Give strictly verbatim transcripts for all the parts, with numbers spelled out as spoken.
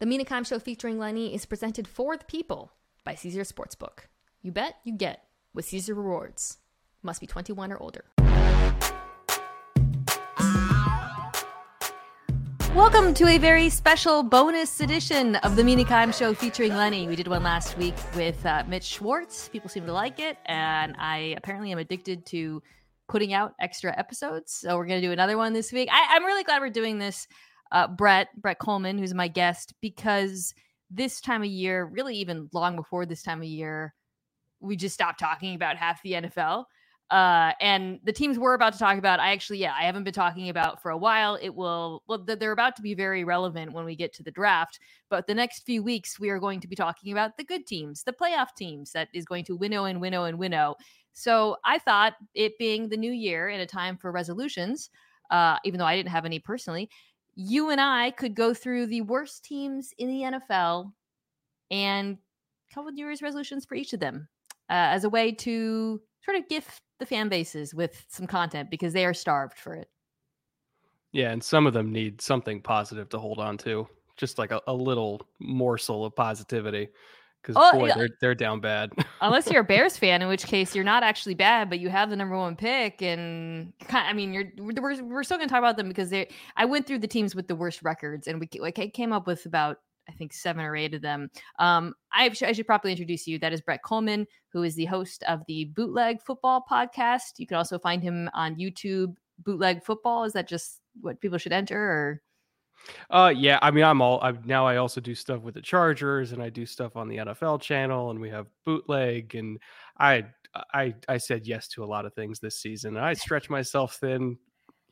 The Mina Kimes Show featuring Lenny is presented for the people by Caesar Sportsbook. You bet, you get with Caesar Rewards. Must be twenty-one or older. Welcome to a very special bonus edition of the Mina Kimes Show featuring Lenny. We did one last week with uh, Mitch Schwartz. People seem to like it, and I apparently am addicted to putting out extra episodes. So we're going to do another one this week. I- I'm really glad we're doing this. Uh, Brett, Brett Kollman, who's my guest, because this time of year, really even long before this time of year, we just stopped talking about half the N F L. Uh, and the teams we're about to talk about, I actually, yeah, I haven't been talking about for a while. It will, well, they're about to be very relevant when we get to the draft. But the next few weeks, we are going to be talking about the good teams, the playoff teams that is going to winnow and winnow and winnow. So I thought, it being the new year and a time for resolutions, uh, even though I didn't have any personally, you and I could go through the worst teams in the N F L and a couple of New Year's resolutions for each of them uh, as a way to sort of gift the fan bases with some content, because they are starved for it. Yeah, and some of them need something positive to hold on to, just like a, a little morsel of positivity, because oh, boy, yeah. they're, they're down bad. Unless you're a Bears fan, in which case you're not actually bad, but you have the number one pick, and I mean, you're we're we're still going to talk about them, because they. I went through the teams with the worst records, and we like I came up with about I think seven or eight of them. Um, I, sh- I should probably introduce you. That is Brett Kollman, who is the host of the Bootleg Football podcast. You can also find him on YouTube. Bootleg Football, is that just what people should enter? Or? Uh, yeah, I mean, I'm all I'm, now. I also do stuff with the Chargers, and I do stuff on the N F L channel, and we have Bootleg. And I, I, I said yes to a lot of things this season. And I stretch myself thin,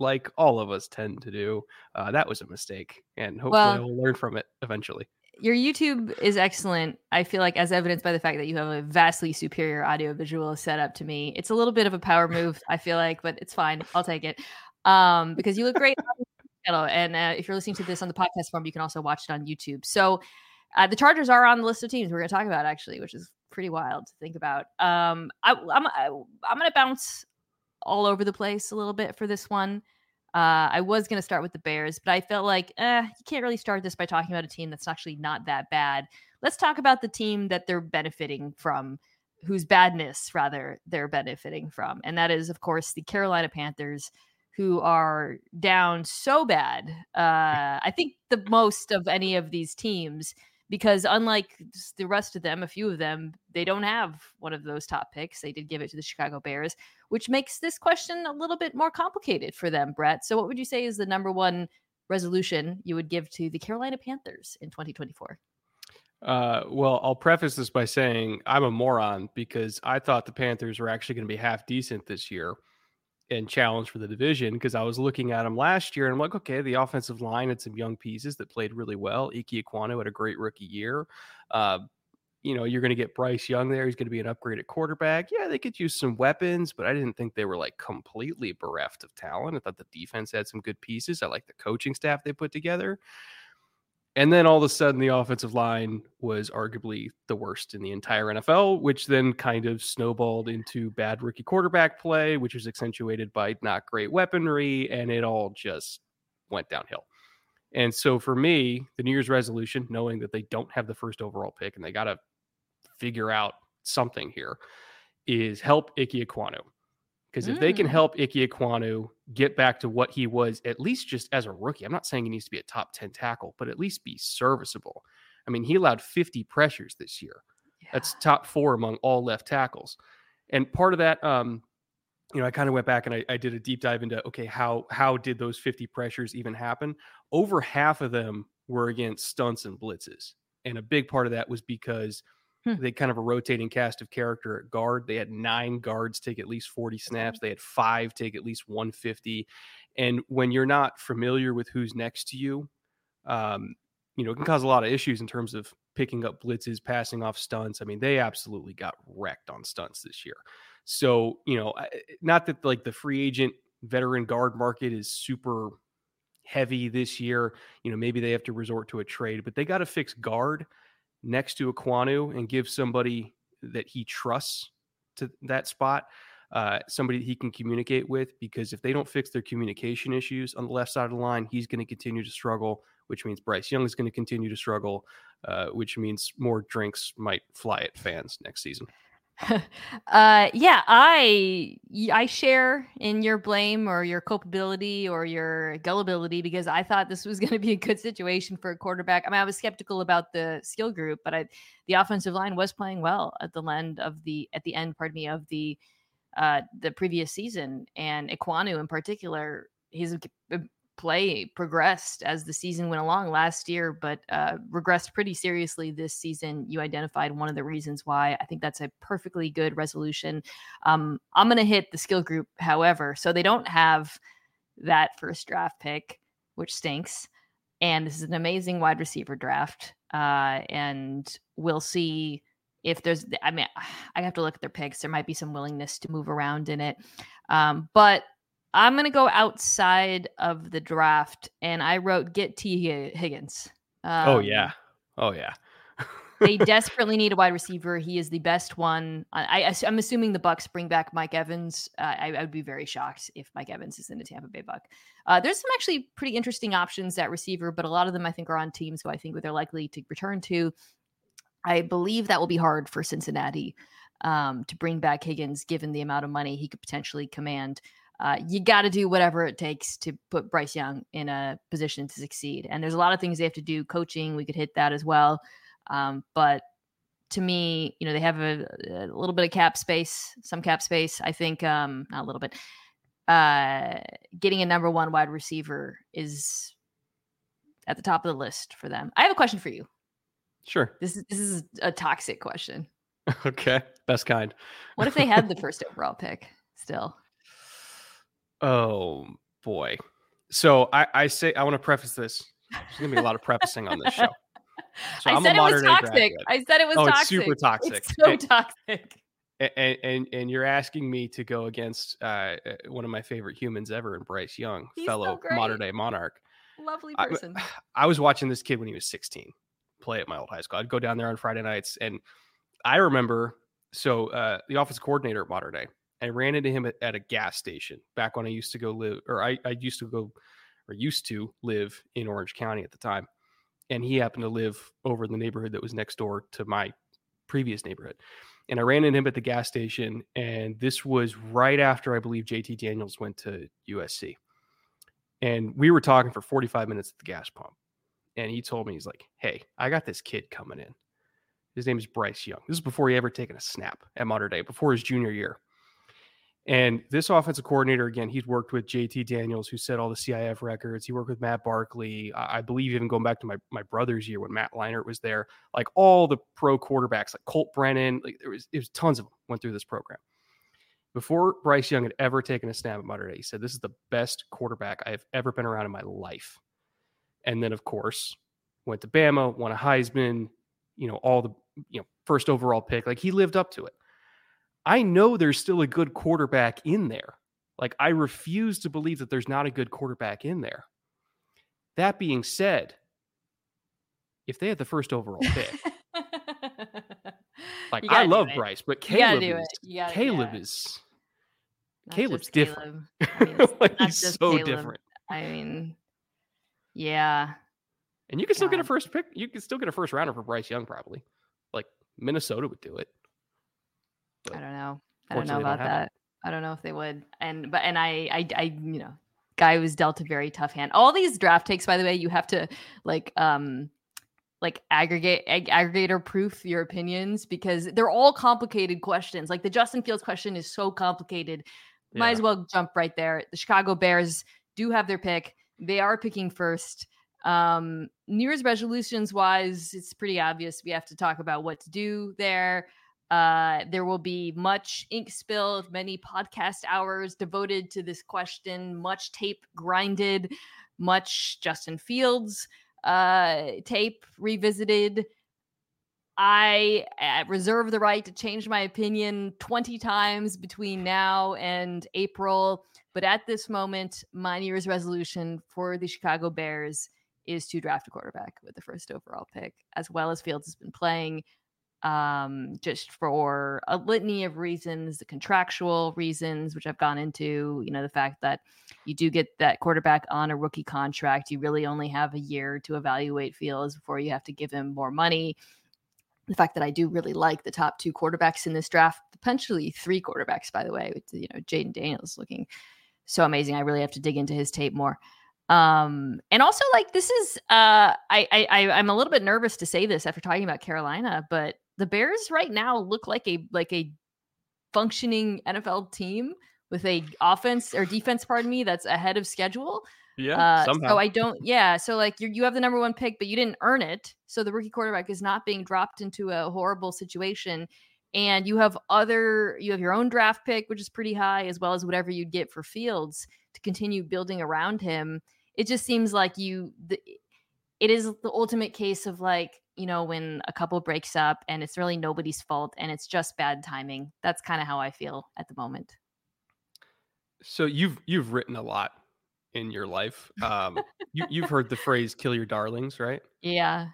like all of us tend to do. Uh, that was a mistake, and hopefully well, I will learn from it eventually. Your YouTube is excellent. I feel like, as evidenced by the fact that you have a vastly superior audiovisual setup to me. It's a little bit of a power move, I feel like, but it's fine. I'll take it um, because you look great on the channel. And uh, if you're listening to this on the podcast form, you can also watch it on YouTube. So uh, the Chargers are on the list of teams we're going to talk about, actually, which is pretty wild to think about. Um, I, I'm, I, I'm going to bounce all over the place a little bit for this one. Uh, I was going to start with the Bears, but I felt like eh, you can't really start this by talking about a team that's actually not that bad. Let's talk about the team that they're benefiting from, whose badness, rather, they're benefiting from. And that is, of course, the Carolina Panthers, who are down so bad. Uh, I think the most of any of these teams, because unlike the rest of them, a few of them, they don't have one of those top picks. They did give it to the Chicago Bears, which makes this question a little bit more complicated for them, Brett. So what would you say is the number one resolution you would give to the Carolina Panthers in twenty twenty-four? Uh, well, I'll preface this by saying I'm a moron, because I thought the Panthers were actually going to be half decent this year and challenge for the division, because I was looking at them last year and I'm like, okay, the offensive line had some young pieces that played really well. Ikem Ekwonu had a great rookie year. Uh, you know, you're going to get Bryce Young there. He's going to be an upgraded quarterback. Yeah, they could use some weapons, but I didn't think they were like completely bereft of talent. I thought the defense had some good pieces. I like the coaching staff they put together. And then all of a sudden the offensive line was arguably the worst in the entire N F L, which then kind of snowballed into bad rookie quarterback play, which was accentuated by not great weaponry, and it all just went downhill. And so for me, the New Year's resolution, knowing that they don't have the first overall pick and they got to figure out something here, is help Ikem Ekwonu. Because if mm. they can help Ikem Ekwonu get back to what he was, at least just as a rookie, I'm not saying he needs to be a top ten tackle, but at least be serviceable. I mean, he allowed fifty pressures this year. Yeah. That's top four among all left tackles. And part of that, um, you know, I kind of went back and I, I did a deep dive into, okay, how how did those fifty pressures even happen? Over half of them were against stunts and blitzes. And a big part of that was because they kind of a rotating cast of character at guard. They had nine guards take at least forty snaps. They had five take at least one hundred fifty. And when you're not familiar with who's next to you, um, you know, it can cause a lot of issues in terms of picking up blitzes, passing off stunts. I mean, they absolutely got wrecked on stunts this year. So, you know, not that like the free agent veteran guard market is super heavy this year. You know, maybe they have to resort to a trade, but they got to fix guard next to Ekwonu and give somebody that he trusts to that spot. uh, somebody he can communicate with, because if they don't fix their communication issues on the left side of the line, he's going to continue to struggle, which means Bryce Young is going to continue to struggle, uh, which means more drinks might fly at fans next season. uh, yeah, I I share in your blame or your culpability or your gullibility, because I thought this was going to be a good situation for a quarterback. I mean, I was skeptical about the skill group, but I, the offensive line was playing well at the end of the at the end, pardon me, of the uh, the previous season, and Ekwonu in particular, his play progressed as the season went along last year, but uh, regressed pretty seriously this season. You identified one of the reasons why. I think that's a perfectly good resolution. Um, I'm going to hit the skill group, however. So they don't have that first draft pick, which stinks. And this is an amazing wide receiver draft. Uh, and we'll see if there's, I mean, I have to look at their picks. There might be some willingness to move around in it. Um, but I'm going to go outside of the draft, and I wrote, get T. Higgins. Um, oh, yeah. Oh, yeah. They desperately need a wide receiver. He is the best one. I, I, I'm assuming the Bucs bring back Mike Evans. Uh, I, I would be very shocked if Mike Evans is in a Tampa Bay Buc. Uh, there's some actually pretty interesting options at receiver, but a lot of them I think are on teams who I think they're likely to return to. I believe that will be hard for Cincinnati um, to bring back Higgins, given the amount of money he could potentially command. Uh, you got to do whatever it takes to put Bryce Young in a position to succeed. And there's a lot of things they have to do. Coaching, we could hit that as well. Um, but to me, you know, they have a, a little bit of cap space, some cap space. I think um, not a little bit. Uh, getting a number one wide receiver is at the top of the list for them. I have a question for you. Sure. This is, this is a toxic question. Okay. Best kind. What if they had the first overall pick still? Oh boy. So I, I say, I want to preface this. There's going to be a lot of prefacing on this show. So I, I'm said a modern day I said it was oh, toxic. I said it was toxic. It's super toxic. It's so and, toxic. And, and, and you're asking me to go against uh, one of my favorite humans ever in Bryce Young, He's fellow so modern day monarch. Lovely person. I, I was watching this kid when he was sixteen play at my old high school. I'd go down there on Friday nights. And I remember, so uh, the offensive coordinator at Mater Dei, I ran into him at, at a gas station back when I used to go live, or I, I used to go or used to live in Orange County at the time. And he happened to live over in the neighborhood that was next door to my previous neighborhood. And I ran into him at the gas station. And this was right after I believe J T Daniels went to U S C. And we were talking for forty-five minutes at the gas pump. And he told me, he's like, hey, I got this kid coming in. His name is Bryce Young. This is before he ever taken a snap at Mater Dei, before his junior year. And this offensive coordinator, again, he's worked with J T Daniels, who set all the C I F records. He worked with Matt Barkley. I believe even going back to my, my brother's year when Matt Leinart was there, like all the pro quarterbacks, like Colt Brennan, like there was, it was tons of them went through this program. Before Bryce Young had ever taken a snap at Mater Dei, he said, this is the best quarterback I have ever been around in my life. And then, of course, went to Bama, won a Heisman, you know, all the, you know, first overall pick. Like he lived up to it. I know there's still a good quarterback in there. Like, I refuse to believe that there's not a good quarterback in there. That being said, if they had the first overall pick, like, I love it. Bryce, but Caleb is, gotta, Caleb yeah. is, not Caleb's different. Caleb. I mean, it's like, not he's just so Caleb. different. I mean, yeah. And you can God. still get a first pick. You can still get a first rounder for Bryce Young, probably. Like, Minnesota would do it. But I don't know. I don't know about don't that. It. I don't know if they would. And, but, and I, I, I, you know, guy was dealt a very tough hand. All these draft takes, by the way, you have to like, um, like aggregate ag- aggregator proof your opinions, because they're all complicated questions. Like the Justin Fields question is so complicated. Yeah. Might as well jump right there. The Chicago Bears do have their pick. They are picking first. Um, New Year's resolutions wise, it's pretty obvious. We have to talk about what to do there. Uh, there will be much ink spilled, many podcast hours devoted to this question, much tape grinded, much Justin Fields uh, tape revisited. I reserve the right to change my opinion twenty times between now and April. But at this moment, my New Year's resolution for the Chicago Bears is to draft a quarterback with the first overall pick, as well as Fields has been playing. um, just for a litany of reasons, the contractual reasons, which I've gone into, you know, the fact that you do get that quarterback on a rookie contract. You really only have a year to evaluate Fields before you have to give him more money. The fact that I do really like the top two quarterbacks in this draft, potentially three quarterbacks, by the way, with, you know, Jaden Daniels looking so amazing. I really have to dig into his tape more. Um, and also, like, this is, uh, I, I, I'm a little bit nervous to say this after talking about Carolina, but the Bears right now look like a, like a functioning N F L team with a offense or defense, pardon me, that's ahead of schedule. Yeah. Uh, somehow. So I don't, yeah. So like you you have the number one pick, but you didn't earn it. So the rookie quarterback is not being dropped into a horrible situation. And you have other, you have your own draft pick, which is pretty high, as well as whatever you'd get for Fields to continue building around him. It just seems like you, the, it is the ultimate case of like, you know, when a couple breaks up and it's really nobody's fault and it's just bad timing. That's kind of how I feel at the moment. So you've, you've written a lot in your life. Um, you, you've heard the phrase kill your darlings, right? Yeah.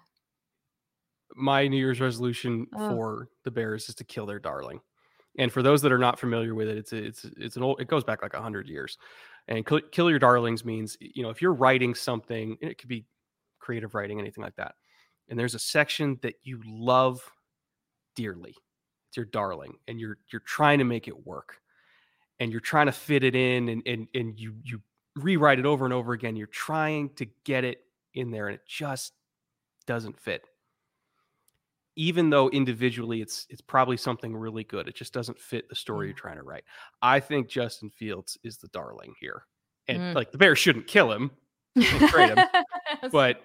My New Year's resolution oh. for the Bears is to kill their darling. And for those that are not familiar with it, it's, it's, it's an old, it goes back like a hundred years, and kill, kill your darlings means, you know, if you're writing something, and it could be creative writing, anything like that, and there's a section that you love dearly, it's your darling, and you're, you're trying to make it work and you're trying to fit it in, and, and, and you, you, rewrite it over and over again. You're trying to get it in there and it just doesn't fit. Even though individually it's it's probably something really good. It just doesn't fit the story you're trying to write. I think Justin Fields is the darling here. And mm. like the Bears shouldn't kill him, trade him. But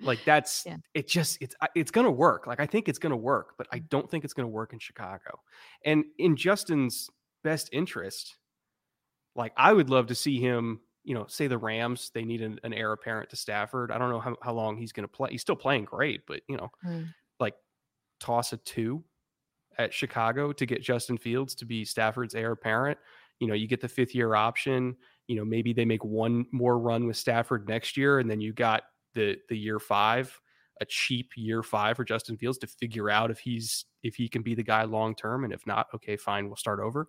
like that's yeah. it just it's it's going to work. Like I think it's going to work, but I don't think it's going to work in Chicago. And in Justin's best interest, like I would love to see him, you know, say the Rams, they need an, an heir apparent to Stafford. I don't know how, how long he's going to play. He's still playing great, but, you know, mm. like toss a two at Chicago to get Justin Fields to be Stafford's heir apparent. You know, you get the fifth year option. You know, maybe they make one more run with Stafford next year, and then you got the the year five, a cheap year five for Justin Fields to figure out if he's if he can be the guy long term, and if not, okay, fine, we'll start over.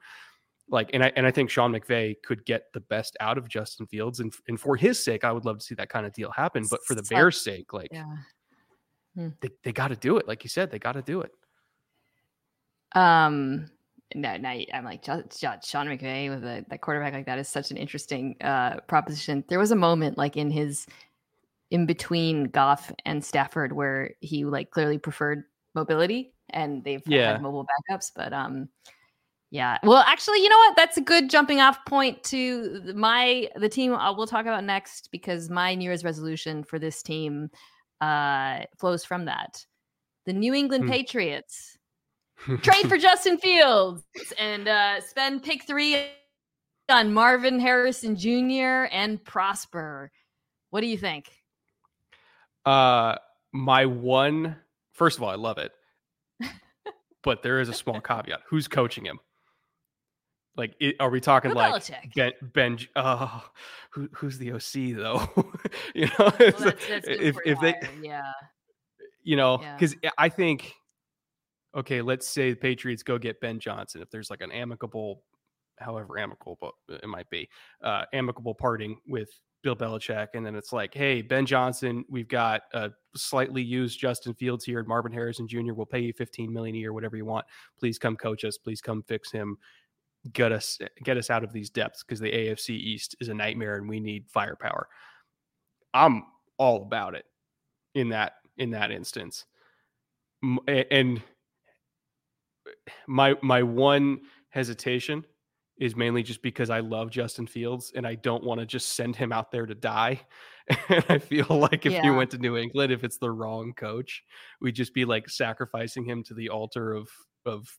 Like, and I, and I think Sean McVay could get the best out of Justin Fields. And, and for his sake, I would love to see that kind of deal happen, but for the Suck. Bears' sake, like yeah. hmm. they, they got to do it. Like you said, they got to do it. Um, no, no, I'm like Sean McVay with a that quarterback like that is such an interesting uh, proposition. There was a moment like in his, in between Goff and Stafford where he like clearly preferred mobility, and they've yeah. had mobile backups, but, um, yeah. Well, actually, you know what? That's a good jumping off point to my the team I will talk about next, because my New Year's resolution for this team uh, flows from that. The New England hmm. Patriots trade for Justin Fields and uh, spend pick three on Marvin Harrison Junior and prosper. What do you think? Uh, my one, first of all, I love it, but there is a small caveat. Who's coaching him? Like, it, are we talking Bill like Ben, ben uh, who, who's the O C though? you know, well, that's, that's if, if they, yeah, you know, because yeah. I think, okay, let's say the Patriots go get Ben Johnson. If there's like an amicable, however amicable it might be, uh, amicable parting with Bill Belichick. And then it's like, hey, Ben Johnson, we've got a slightly used Justin Fields here and Marvin Harrison Junior We'll pay you fifteen million dollars a year, whatever you want. Please come coach us. Please come fix him. Get us, get us out of these depths, because the A F C East is a nightmare and we need firepower. I'm all about it in that, in that instance. And my, my one hesitation is mainly just because I love Justin Fields and I don't want to just send him out there to die. And I feel like if yeah. you went to New England, if it's the wrong coach, we'd just be like sacrificing him to the altar of, of,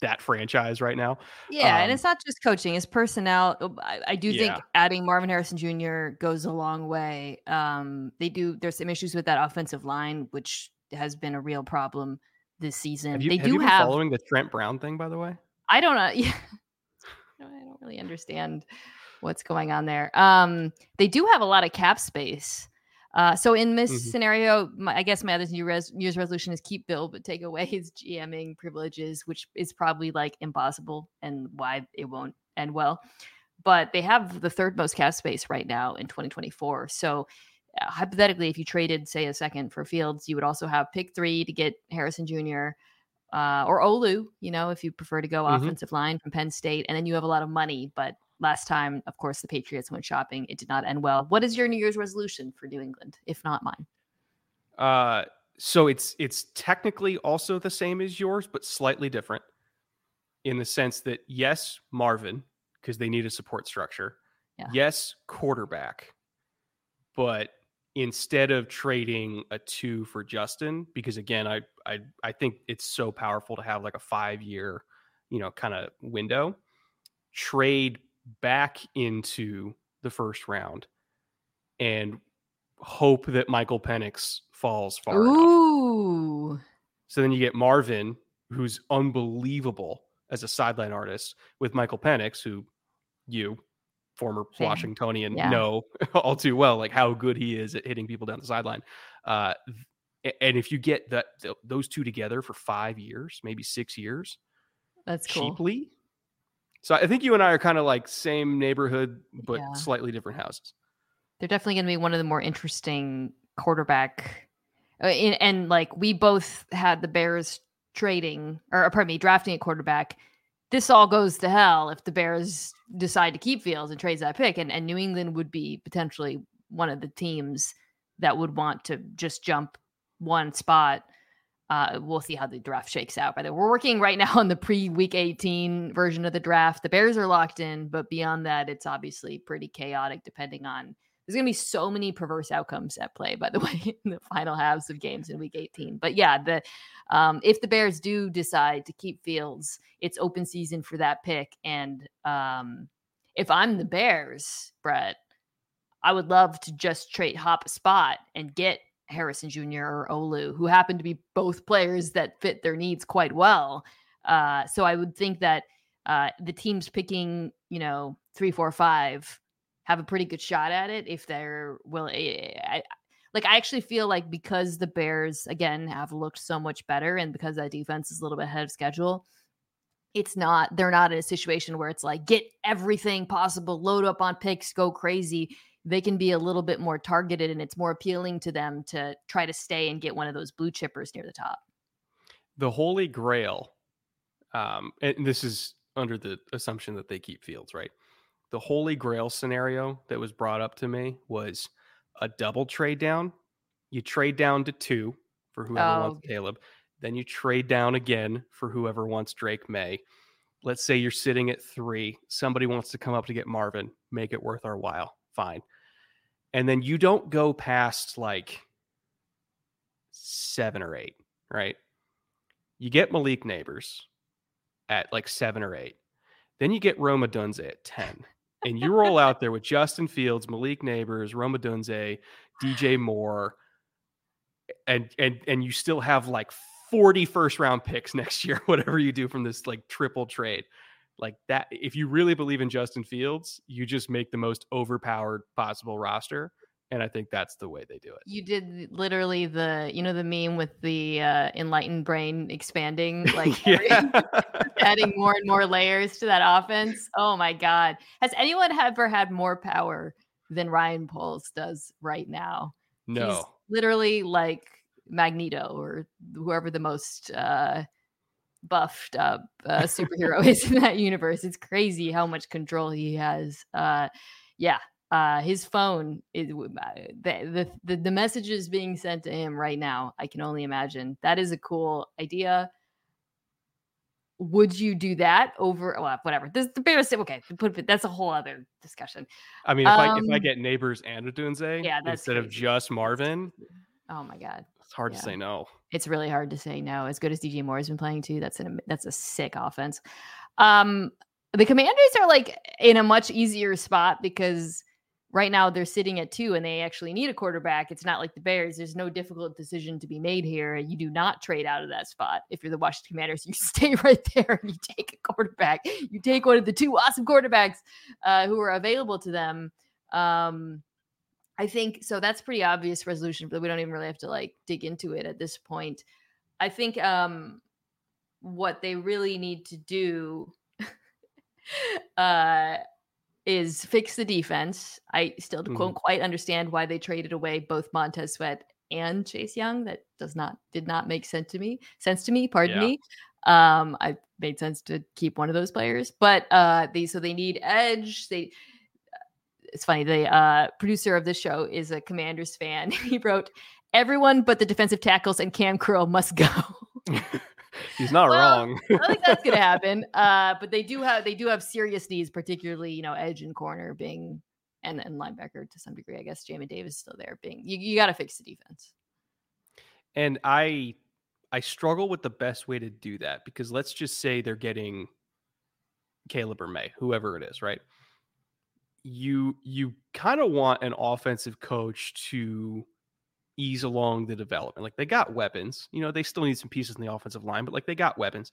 that franchise right now. Yeah. Um, and it's not just coaching, it's personnel. I, I do yeah. think adding Marvin Harrison Junior goes a long way. Um, they do. There's some issues with that offensive line, which has been a real problem this season. Have you, they have do you been have following the Trent Brown thing, by the way? I don't know. Yeah. I don't really understand what's going on there. Um, they do have a lot of cap space. Uh, so in this mm-hmm. scenario, my, I guess my other new res- New Year's resolution is keep Bill, but take away his GMing privileges, which is probably like impossible and why it won't end well. But they have the third most cap space right now in twenty twenty-four. So uh, hypothetically, if you traded, say, a second for Fields, you would also have pick three to get Harrison Junior uh, or Olu, you know, if you prefer to go mm-hmm. offensive line from Penn State. And then you have a lot of money, but last time, of course, the Patriots went shopping. It did not end well. What is your New Year's resolution for New England, if not mine? Uh, so it's it's technically also the same as yours, but slightly different in the sense that, yes, Marvin, because they need a support structure. Yeah. Yes, quarterback. But instead of trading a two for Justin, because, again, I I, I think it's so powerful to have like a five-year, you know, kind of window, trade back into the first round and hope that Michael Penix falls far Ooh. enough. So then you get Marvin, who's unbelievable as a sideline artist, with Michael Penix, who you, former Same. Washingtonian, yeah. know all too well, like how good he is at hitting people down the sideline. Uh, and if you get that th- those two together for five years, maybe six years, that's cool. cheaply. So I think you and I are kind of like same neighborhood, but yeah. slightly different houses. They're definitely going to be one of the more interesting quarterback. And, and like we both had the Bears trading or pardon me, drafting a quarterback. This all goes to hell if the Bears decide to keep Fields and trades that pick. And, and New England would be potentially one of the teams that would want to just jump one spot. Uh, we'll see how the draft shakes out. By the way, we're working right now on the pre-week eighteen version of the draft. The Bears are locked in, but beyond that, it's obviously pretty chaotic depending on... There's going to be so many perverse outcomes at play, by the way, in the final halves of games in week eighteen. But yeah, the um, if the Bears do decide to keep Fields, it's open season for that pick. And um, if I'm the Bears, Brett, I would love to just trade hop a spot and get Harrison Junior or Olu, who happen to be both players that fit their needs quite well. Uh, so I would think that uh, the teams picking, you know, three, four, five have a pretty good shot at it if they're will. I, like, I actually feel like because the Bears, again, have looked so much better and because that defense is a little bit ahead of schedule, it's not, they're not in a situation where it's like, get everything possible, load up on picks, go crazy. They can be a little bit more targeted and it's more appealing to them to try to stay and get one of those blue chippers near the top. The Holy Grail. Um, and this is under the assumption that they keep Fields, right? The Holy Grail scenario that was brought up to me was a double trade down. You trade down to two for whoever oh. wants Caleb. Then you trade down again for whoever wants Drake May. Let's say you're sitting at three. Somebody wants to come up to get Marvin, make it worth our while. Fine. And then you don't go past like seven or eight, right? You get Malik Nabers at like seven or eight. Then you get Rome Odunze at ten. And you roll out there with Justin Fields, Malik Nabers, Rome Odunze, D J Moore, and and and you still have like forty first round picks next year, whatever you do from this like triple trade. Like that, if you really believe in Justin Fields, you just make the most overpowered possible roster. And I think that's the way they do it. You did literally the, you know, the meme with the uh, enlightened brain expanding, like yeah. adding more and more layers to that offense. Oh my God. Has anyone ever had more power than Ryan Poles does right now? No. He's literally like Magneto or whoever the most, uh, buffed up uh, superhero is in that universe. It's crazy how much control he has. Uh, yeah, uh, his phone is the, the the messages being sent to him right now. I can only imagine. That is a cool idea. Would you do that over? Well, whatever. This the Bears. Okay, put, that's a whole other discussion. I mean, if um, I if I get Nabers and Odunze yeah, instead crazy. of just Marvin. Oh my God. It's hard yeah. to say no. It's really hard to say no. As good as D J Moore has been playing too, that's an that's a sick offense. Um, the Commanders are like in a much easier spot because right now they're sitting at two and they actually need a quarterback. It's not like the Bears. There's no difficult decision to be made here. You do not trade out of that spot. If you're the Washington Commanders, you stay right there and you take a quarterback. You take one of the two awesome quarterbacks uh, who are available to them. Um, I think so. That's pretty obvious resolution, but we don't even really have to like dig into it at this point. I think um, what they really need to do uh, is fix the defense. I still mm-hmm. don't quite understand why they traded away both Montez Sweat and Chase Young. That does not did not make sense to me. Sense to me. Pardon yeah. me. Um, I made sense to keep one of those players, but uh, they so they need edge. They. It's funny. The uh, producer of this show is a Commanders fan. He wrote, "Everyone but the defensive tackles and Cam Curl must go." He's not well, wrong. I don't think that's going to happen. Uh, but they do have they do have serious needs, particularly you know edge and corner being and, and linebacker to some degree. I guess Jamin Davis is still there. Being you, you got to fix the defense. And I I struggle with the best way to do that because let's just say they're getting Caleb or May, whoever it is, right? You you kind of want an offensive coach to ease along the development. Like they got weapons, you know, they still need some pieces in the offensive line, but like they got weapons.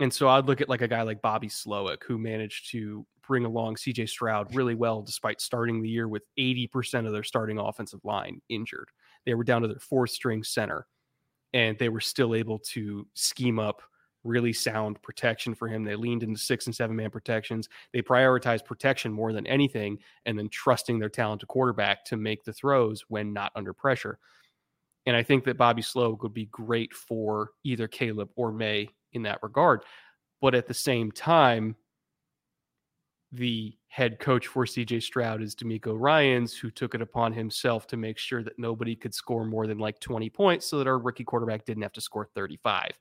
And so I'd look at like a guy like Bobby Slowik, who managed to bring along C J Stroud really well, despite starting the year with eighty percent of their starting offensive line injured. They were down to their fourth string center and they were still able to scheme up really sound protection for him. They leaned into six and seven man protections. They prioritized protection more than anything, and then trusting their talented quarterback to make the throws when not under pressure. And I think that Bobby Slowik would be great for either Caleb or May in that regard. But at the same time, the head coach for C J Stroud is D'Amico Ryans, who took it upon himself to make sure that nobody could score more than like twenty points so that our rookie quarterback didn't have to score thirty-five.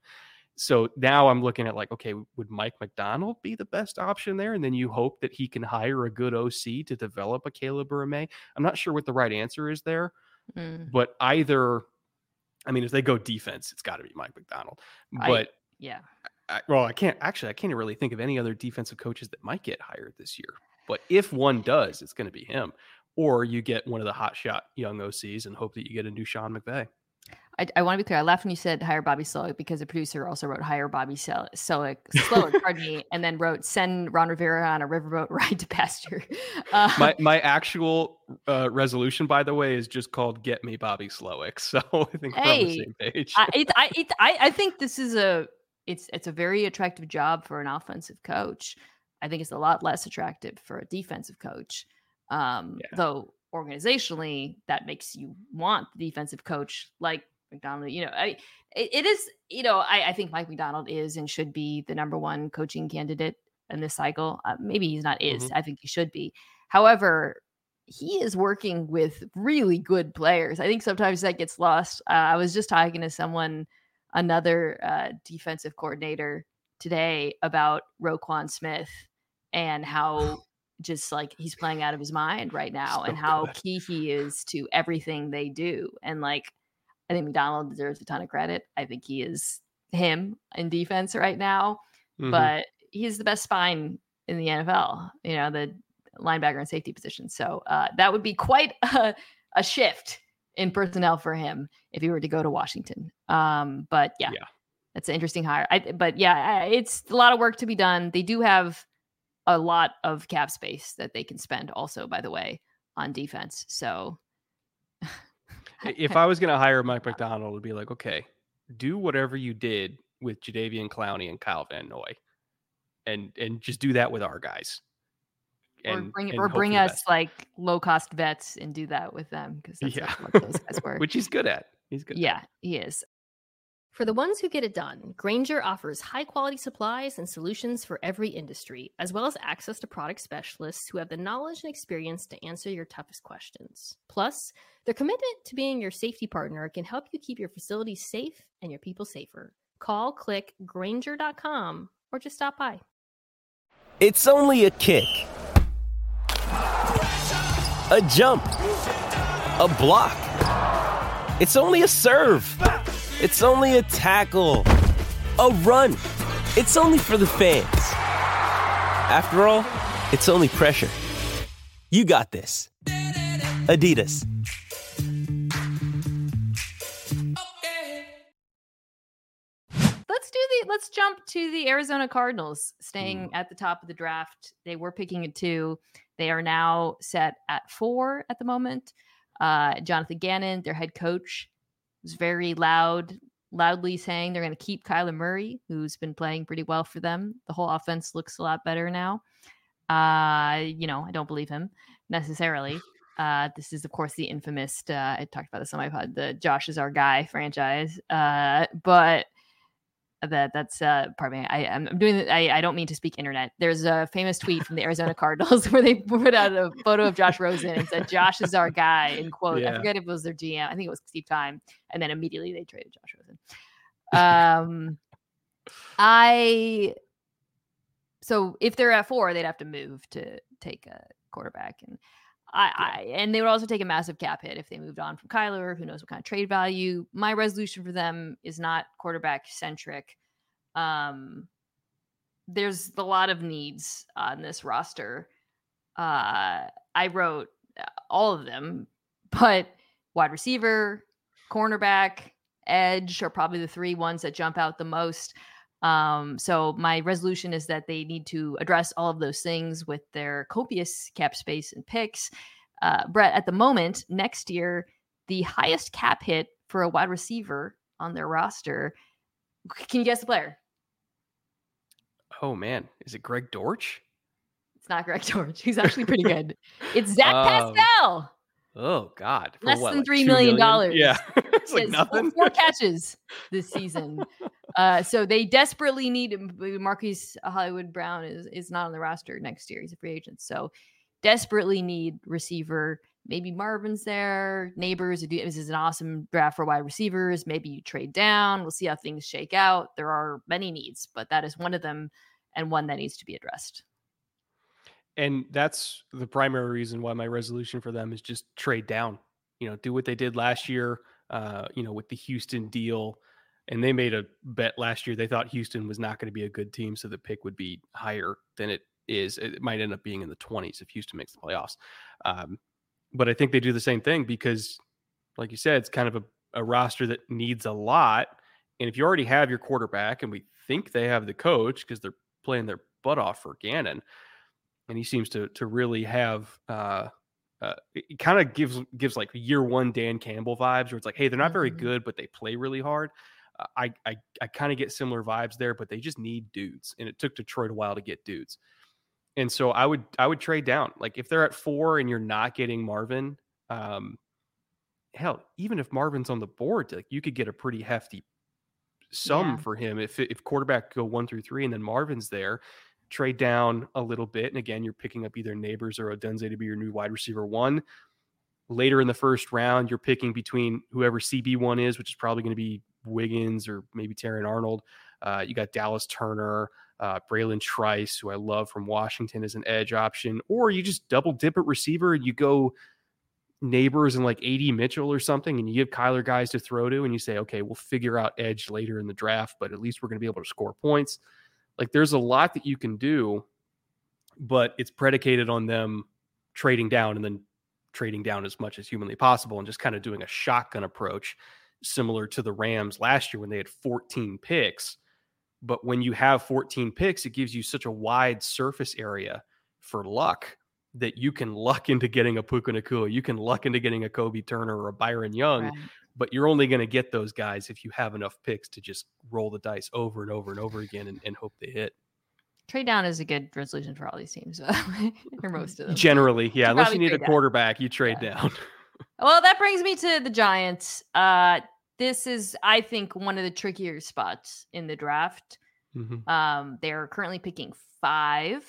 So now I'm looking at like, okay, would Mike McDonald be the best option there? And then you hope that he can hire a good O C to develop a Caleb or a May. I'm not sure what the right answer is there, mm. but either, I mean, if they go defense, it's got to be Mike McDonald. But I, yeah, I, well, I can't actually, I can't really think of any other defensive coaches that might get hired this year. But if one does, it's going to be him. Or you get one of the hotshot young O Cs and hope that you get a new Sean McVay. I, I want to be clear. I laughed when you said hire Bobby Slowik because the producer also wrote hire Bobby Sel- Slowik, Slowik, pardon me, and then wrote send Ron Rivera on a riverboat ride to pasture. Uh, my my actual uh, resolution, by the way, is just called get me Bobby Slowik. So I think hey, we're on the same page. I, it, I, it, I, I think this is a it's it's a very attractive job for an offensive coach. I think it's a lot less attractive for a defensive coach, um, yeah. though. Organizationally, that makes you want the defensive coach like McDonald. You know, I it, it is. You know, I, I think Mike McDonald is and should be the number one coaching candidate in this cycle. Uh, maybe he's not. Is mm-hmm. I think he should be. However, he is working with really good players. I think sometimes that gets lost. Uh, I was just talking to someone, another uh, defensive coordinator today, about Roquan Smith and how. Just like he's playing out of his mind right now so and how bad. Key he is to everything they do. And like, I think McDonald deserves a ton of credit. I think he is him in defense right now, mm-hmm. but he's the best spine in the N F L, you know, the linebacker and safety position. So uh, that would be quite a, a shift in personnel for him if he were to go to Washington. Um, but yeah, yeah, that's an interesting hire. I, but yeah, it's a lot of work to be done. They do have a lot of cap space that they can spend also, by the way, on defense. So if I was going to hire Mike McDonald, it'd be like, okay, do whatever you did with Jadeveon Clowney and Kyle Van Noy and, and just do that with our guys. And, or bring, and or bring us like low cost vets and do that with them. Cause that's yeah. like what those guys were. Which he's good at. He's good. Yeah, at. He is. For the ones who get it done, Grainger offers high-quality supplies and solutions for every industry, as well as access to product specialists who have the knowledge and experience to answer your toughest questions. Plus, their commitment to being your safety partner can help you keep your facility safe and your people safer. Call, click Grainger dot com, or just stop by. It's only a kick. A jump. A block. It's only a serve. It's only a tackle, a run. It's only for the fans. After all, it's only pressure. You got this. Adidas. Let's do the, let's jump to the Arizona Cardinals staying mm. at the top of the draft. They were picking at two. They are now set at four at the moment. Uh, Jonathan Gannon, their head coach, was very loud, loudly saying they're going to keep Kyler Murray, who's been playing pretty well for them. The whole offense looks a lot better now. Uh, you know, I don't believe him necessarily. Uh, this is, of course, the infamous, uh, I talked about this on my pod, the Josh is our guy franchise. Uh, but that that's, uh, pardon me, I, I'm doing, I, I don't mean to speak internet. There's a famous tweet from the Arizona Cardinals where they put out a photo of Josh Rosen and said, Josh is our guy, in quote. Yeah. I forget if it was their G M. I think it was Steve Keim. And then immediately they traded Josh Rosen. Um, I, so if they're at four, they'd have to move to take a quarterback, and I, I, and they would also take a massive cap hit if they moved on from Kyler. Who knows what kind of trade value? My resolution for them is not quarterback centric. Um, there's a lot of needs on this roster. Uh, I wrote all of them, but wide receiver, cornerback, edge are probably the three ones that jump out the most. Um, so my resolution is that they need to address all of those things with their copious cap space and picks. Uh, Brett, at the moment, next year, the highest cap hit for a wide receiver on their roster. Can you guess the player? Oh, man. Is it Greg Dorch? It's not Greg Dorch. He's actually pretty good. It's Zach um, Pascal. Oh, God. For Less what, than like three million dollars. Million? Yeah. It's like nothing. Four catches this season. Uh, so they desperately need Marquise Hollywood Brown is, is not on the roster next year. He's a free agent. So desperately need receiver. Maybe Marvin's there. Neighbors. This is an awesome draft for wide receivers. Maybe you trade down. We'll see how things shake out. There are many needs, but that is one of them and one that needs to be addressed. And that's the primary reason why my resolution for them is just trade down, you know, do what they did last year, uh, you know, with the Houston deal. And they made a bet last year. They thought Houston was not going to be a good team, so the pick would be higher than it is. It might end up being in the twenties if Houston makes the playoffs. Um, but I think they do the same thing because, like you said, it's kind of a, a roster that needs a lot. And if you already have your quarterback, and we think they have the coach because they're playing their butt off for Gannon, and he seems to to really have uh, – Uh, it kind of gives gives like year one Dan Campbell vibes where it's like, hey, they're not very good, but they play really hard. Uh, I I, I kind of get similar vibes there, but they just need dudes. And it took Detroit a while to get dudes. And so I would I would trade down. Like if they're at four and you're not getting Marvin, um, hell, even if Marvin's on the board, like you could get a pretty hefty sum yeah. for him. If, if quarterback go one through three and then Marvin's there, trade down a little bit. And again, you're picking up either Nabers or Odunze to be your new wide receiver one. Later in the first round, you're picking between whoever C B one is, which is probably going to be Wiggins or maybe Taron Arnold. Uh, you got Dallas Turner, uh, Braylon Trice, who I love from Washington as an edge option, or you just double dip at receiver and you go Neighbors and like A D Mitchell or something, and you give Kyler guys to throw to, and you say, okay, we'll figure out edge later in the draft, but at least we're going to be able to score points. Like there's a lot that you can do, but it's predicated on them trading down and then trading down as much as humanly possible and just kind of doing a shotgun approach similar to the Rams last year when they had fourteen picks. But when you have fourteen picks, it gives you such a wide surface area for luck that you can luck into getting a Puka Nacua. You can luck into getting a Kobe Turner or a Byron Young, right. But you're only going to get those guys if you have enough picks to just roll the dice over and over and over again and, and hope they hit. Trade down is a good resolution for all these teams, or most of them. Generally, yeah. Unless you need a quarterback, down. you trade yeah. down. Well, that brings me to the Giants. Uh, this is, I think, one of the trickier spots in the draft. Mm-hmm. Um, they're currently picking five.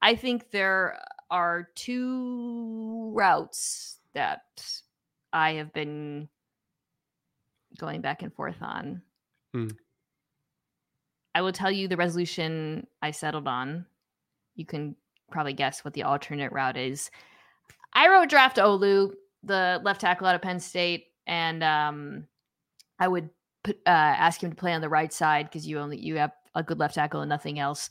I think there are two routes that I have been going back and forth on. Hmm. I will tell you the resolution I settled on. You can probably guess what the alternate route is. I wrote draft Olu, the left tackle out of Penn State, and um, I would put, uh, ask him to play on the right side because you only you have a good left tackle and nothing else.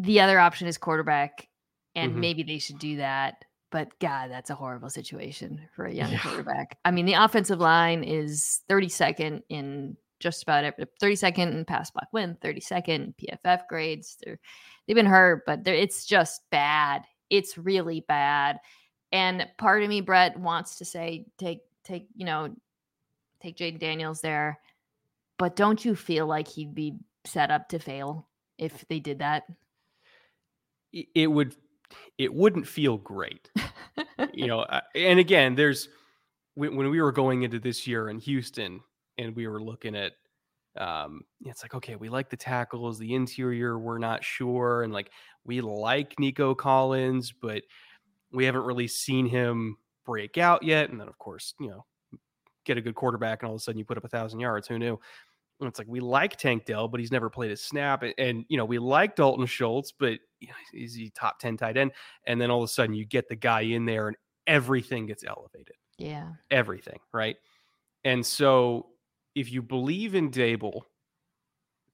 The other option is quarterback, and mm-hmm. maybe they should do that. But God, that's a horrible situation for a young yeah. quarterback. I mean, the offensive line is thirty-second in just about every thirty-second in pass block win, thirty-second in P F F grades. They're, they've been hurt, but it's just bad. It's really bad. And part of me, Brett, wants to say, take, take, you know, take Jaden Daniels there. But don't you feel like he'd be set up to fail if they did that? It would, it wouldn't feel great. You know, and again, there's, when we were going into this year in Houston and we were looking at, um, it's like, okay, we like the tackles, the interior, we're not sure. And like, we like Nico Collins, but we haven't really seen him break out yet. And then of course, you know, get a good quarterback and all of a sudden you put up a thousand yards. Who knew? And it's like, we like Tank Dell, but he's never played a snap. And, and you know, we like Dalton Schultz, but you know, is he top ten tight end? And then all of a sudden you get the guy in there and everything gets elevated. Yeah. Everything. Right. And so if you believe in Dable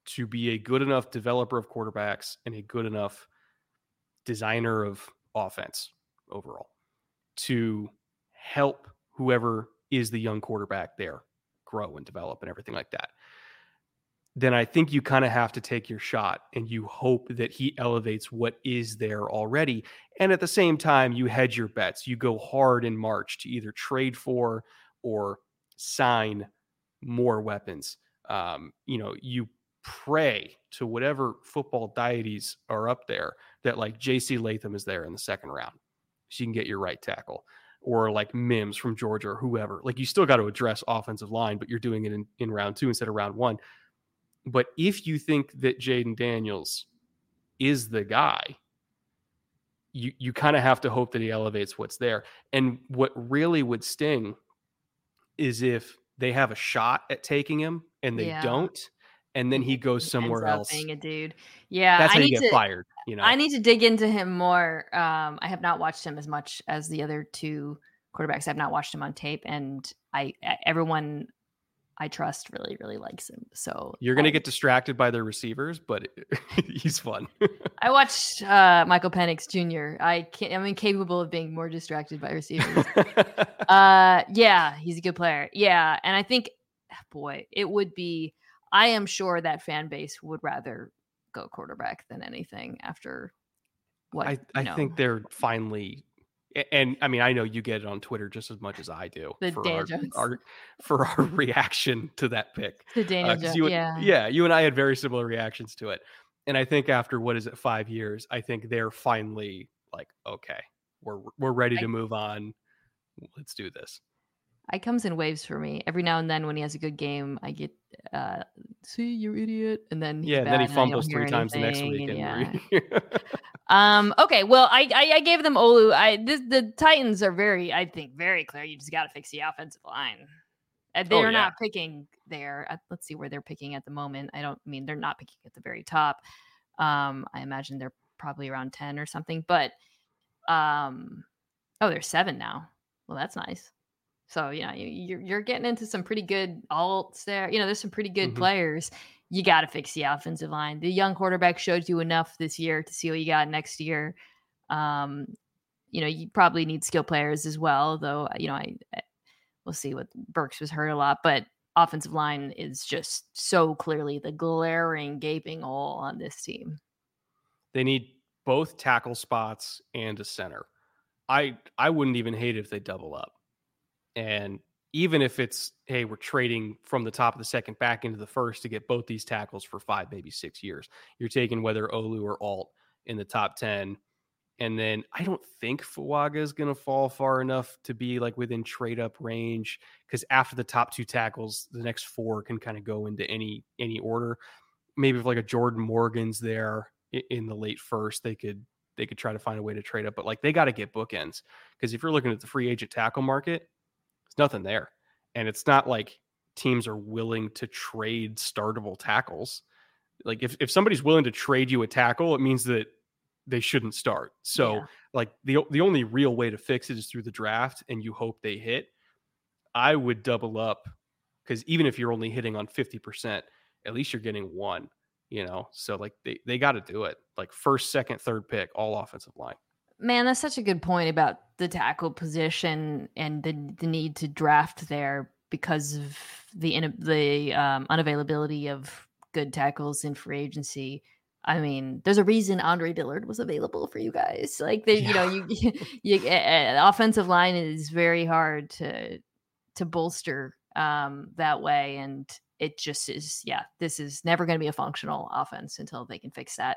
to be a good enough developer of quarterbacks and a good enough designer of offense overall to help whoever is the young quarterback there grow and develop and everything like that, then I think you kind of have to take your shot and you hope that he elevates what is there already. And at the same time, you hedge your bets. You go hard in March to either trade for or sign more weapons. Um, you know, you pray to whatever football deities are up there that like J C Latham is there in the second round so you can get your right tackle, or like Mims from Georgia or whoever. Like you still got to address offensive line, but you're doing it in, in round two instead of round one. But if you think that Jaden Daniels is the guy, you, you kind of have to hope that he elevates what's there. And what really would sting is if they have a shot at taking him and they yeah. don't, and then he goes he somewhere else. Being a dude. Yeah. That's I how need you get to, fired. You know, I need to dig into him more. Um, I have not watched him as much as the other two quarterbacks. I've not watched him on tape, and I, everyone I trust really, really likes him. So you're going to get distracted by their receivers, but he's fun. I watched uh, Michael Penix Junior I can't, I'm incapable of being more distracted by receivers. uh, yeah, he's a good player. Yeah. And I think, boy, it would be, I am sure that fan base would rather go quarterback than anything after what I, I know. think they're finally. And I mean, I know you get it on Twitter just as much as I do the for our, our for our reaction to that pick. The Daniel uh, Jones, you and, yeah, yeah, you and I had very similar reactions to it. And I think after what is it, five years, I think they're finally like, okay, we're we're ready I, to move on. Let's do this. It comes in waves for me. Every now and then, when he has a good game, I get, uh, see, you idiot, and then yeah, and then he fumbles three times the next week. And and yeah. Um, okay, well, I, I I gave them Olu. I this, the Titans are very, I think, very clear. You just got to fix the offensive line. Uh, they're oh, yeah. not picking there. Uh, let's see where they're picking at the moment. I don't I mean they're not picking at the very top. Um, I imagine they're probably around ten or something. But um, oh, they're seven now. Well, that's nice. So you know you, you're you're getting into some pretty good alts there. You know, there's some pretty good mm-hmm. players. You got to fix the offensive line. The young quarterback showed you enough this year to see what you got next year. Um, you know, you probably need skill players as well, though, you know, I, I we'll see what Burks was hurt a lot, but offensive line is just so clearly the glaring gaping hole on this team. They need both tackle spots and a center. I, I wouldn't even hate it if they double up. And even if it's, hey, we're trading from the top of the second back into the first to get both these tackles for five, maybe six years. You're taking whether Olu or Alt in the top ten. And then I don't think Fuaga is going to fall far enough to be like within trade up range, because after the top two tackles, the next four can kind of go into any any order. Maybe if like a Jordan Morgan's there in the late first, they could they could try to find a way to trade up. But like they got to get bookends, because if you're looking at the free agent tackle market, there's nothing there. And it's not like teams are willing to trade startable tackles. Like if, if somebody's willing to trade you a tackle, it means that they shouldn't start. So yeah. like the, the only real way to fix it is through the draft, and you hope they hit. I would double up, because even if you're only hitting on fifty percent, at least you're getting one, you know? So like they, they got to do it. Like first, second, third pick, all offensive line. Man, that's such a good point about the tackle position and the, the need to draft there because of the the um, unavailability of good tackles in free agency. I mean, there's a reason Andre Dillard was available for you guys. Like, they, yeah. you know, you, you, you uh, offensive line is very hard to to bolster um, that way, and it just is. Yeah, this is never going to be a functional offense until they can fix that.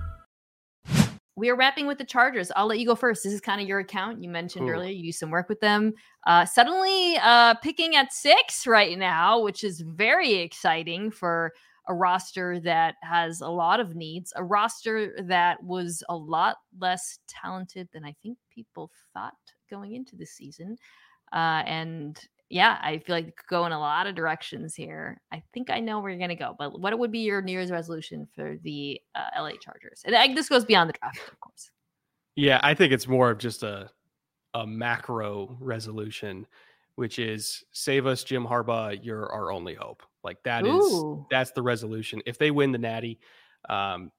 We are wrapping with the Chargers. I'll let you go first. This is kind of your account. You mentioned Ooh. earlier you do some work with them. Uh, suddenly uh, picking at six right now, which is very exciting for a roster that has a lot of needs, a roster that was a lot less talented than I think people thought going into the season. Uh, and yeah, I feel like it could go in a lot of directions here. I think I know where you're going to go, but what would be your New Year's resolution for the uh, L A Chargers? And I, this goes beyond the draft, of course. Yeah, I think it's more of just a a macro resolution, which is save us, Jim Harbaugh. You're our only hope. Like that Ooh. is, that's the resolution. If they win the Natty, um,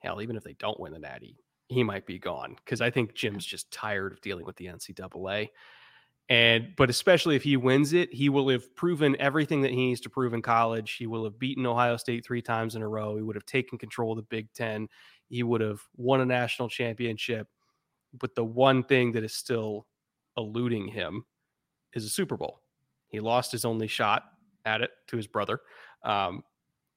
hell, even if they don't win the Natty, he might be gone. Cause I think Jim's just tired of dealing with the N C double A. And, but especially if he wins it, he will have proven everything that he needs to prove in college. He will have beaten Ohio State three times in a row. He would have taken control of the Big Ten. He would have won a national championship. But the one thing that is still eluding him is a Super Bowl. He lost his only shot at it to his brother. Um,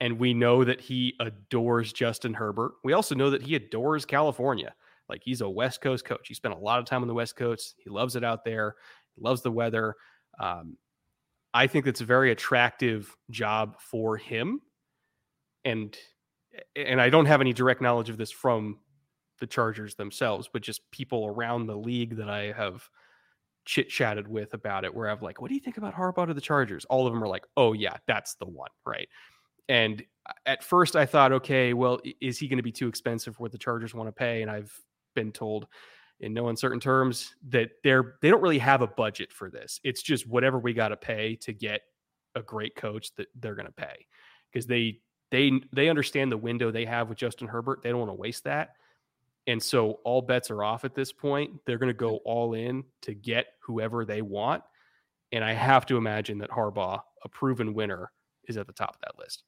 and we know that he adores Justin Herbert. We also know that he adores California. Like, he's a West Coast coach. He spent a lot of time on the West Coast. He loves it out there. Loves the weather. Um, I think that's a very attractive job for him. And, and I don't have any direct knowledge of this from the Chargers themselves, but just people around the league that I have chit chatted with about it, where I've like, what do you think about Harbaugh to the Chargers? All of them are like, oh yeah, that's the one. Right. And at first I thought, okay, well, is he going to be too expensive for what the Chargers want to pay? And I've been told, in no uncertain terms, that they're, they don't really have a budget for this. It's just whatever we got to pay to get a great coach that they're going to pay, because they, they, they understand the window they have with Justin Herbert. They don't want to waste that. And so all bets are off at this point. They're going to go all in to get whoever they want. And I have to imagine that Harbaugh, a proven winner, is at the top of that list.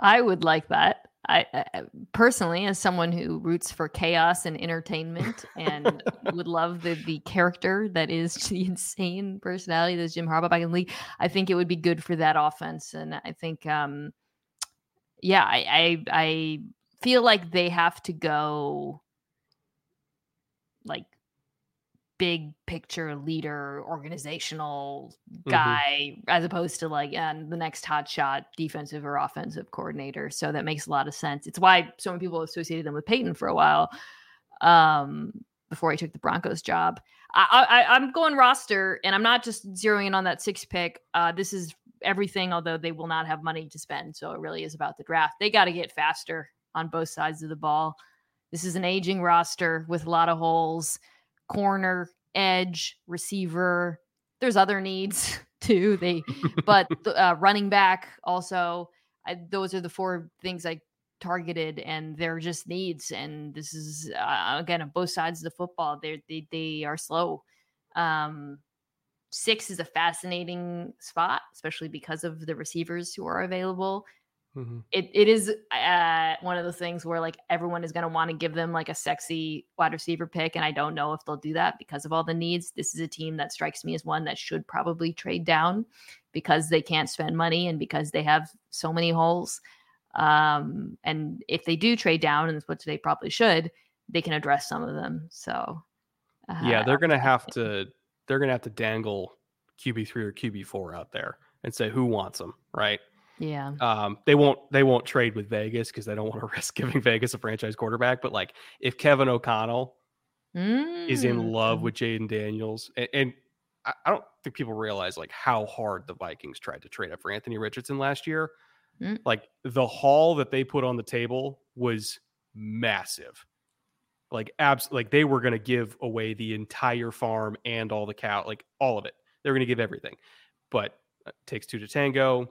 I would like that. I, I personally, as someone who roots for chaos and entertainment and would love the, the character that is the insane personality that is Jim Harbaugh back in the league, I think it would be good for that offense. And I think, um, yeah, I, I, I feel like they have to go like big picture leader, organizational guy, mm-hmm. as opposed to like and the next hot shot defensive or offensive coordinator. So that makes a lot of sense. It's why so many people associated them with Peyton for a while um, before he took the Broncos job. I, I, I'm going roster, and I'm not just zeroing in on that six pick. Uh, this is everything, although they will not have money to spend. So it really is about the draft. They got to get faster on both sides of the ball. This is an aging roster with a lot of holes. Corner, edge, receiver. There's other needs too. They, but the, uh, running back also. I, those are the four things I targeted, and they're just needs. And this is uh, again on both sides of the football. They they they are slow. Um, six is a fascinating spot, especially because of the receivers who are available. Mm-hmm. It it is uh, one of those things where like everyone is going to want to give them like a sexy wide receiver pick, and I don't know if they'll do that because of all the needs. This is a team that strikes me as one that should probably trade down because they can't spend money and because they have so many holes. Um, and if they do trade down, and that's what they probably should, they can address some of them. So uh, yeah, they're going to have to, they're going to have to dangle Q B three or Q B four out there and say, who wants them? Right. Yeah. Um, they won't, they won't trade with Vegas because they don't want to risk giving Vegas a franchise quarterback. But like if Kevin O'Connell mm. is in love with Jaden Daniels, and, and I, I don't think people realize like how hard the Vikings tried to trade up for Anthony Richardson last year. Mm. Like the haul that they put on the table was massive. Like abs, like they were going to give away the entire farm and all the cow, like all of it. They're going to give everything, but it takes two to tango.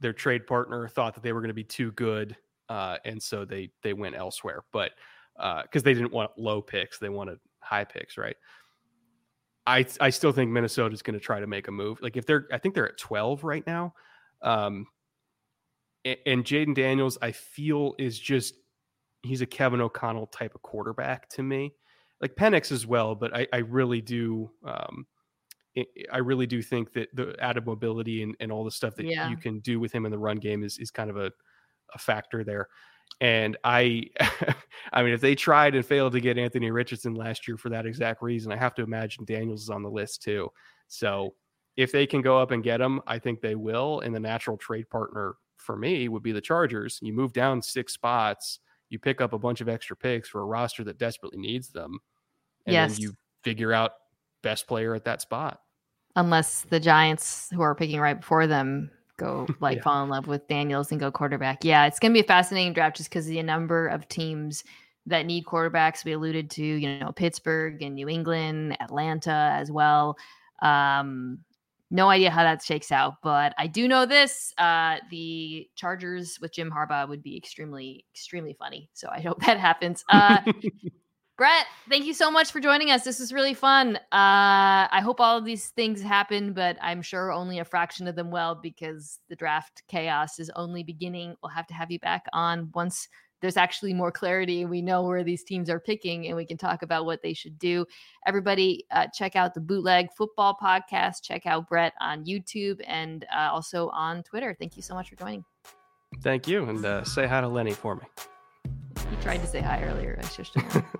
Their trade partner thought that they were going to be too good, uh, and so they they went elsewhere. But because uh, they didn't want low picks, they wanted high picks, right? I I still think Minnesota is going to try to make a move. Like if they're, I think they're at twelve right now, um, and, and Jaden Daniels, I feel, is just he's a Kevin O'Connell type of quarterback to me, like Penix as well. But I I really do. Um, I really do think that the added mobility and, and all the stuff that yeah. you can do with him in the run game is, is kind of a, a factor there. And I, I mean, if they tried and failed to get Anthony Richardson last year for that exact reason, I have to imagine Daniels is on the list too. So if they can go up and get him, I think they will. And the natural trade partner for me would be the Chargers. You move down six spots, you pick up a bunch of extra picks for a roster that desperately needs them. And yes. then you figure out best player at that spot, unless the Giants, who are picking right before them, go like yeah. fall in love with Daniels and go quarterback. Yeah, it's going to be a fascinating draft just because the number of teams that need quarterbacks. We alluded to, you know, Pittsburgh and New England, Atlanta as well. Um, no idea how that shakes out, but I do know this: uh, the Chargers with Jim Harbaugh would be extremely, extremely funny. So I hope that happens. Uh, Brett, thank you so much for joining us. This was really fun. Uh, I hope all of these things happen, but I'm sure only a fraction of them will because the draft chaos is only beginning. We'll have to have you back on once there's actually more clarity and we know where these teams are picking and we can talk about what they should do. Everybody, uh, check out the Bootleg Football Podcast. Check out Brett on YouTube and uh, also on Twitter. Thank you so much for joining. Thank you, and uh, say hi to Lenny for me. You tried to say hi earlier. I shushed him.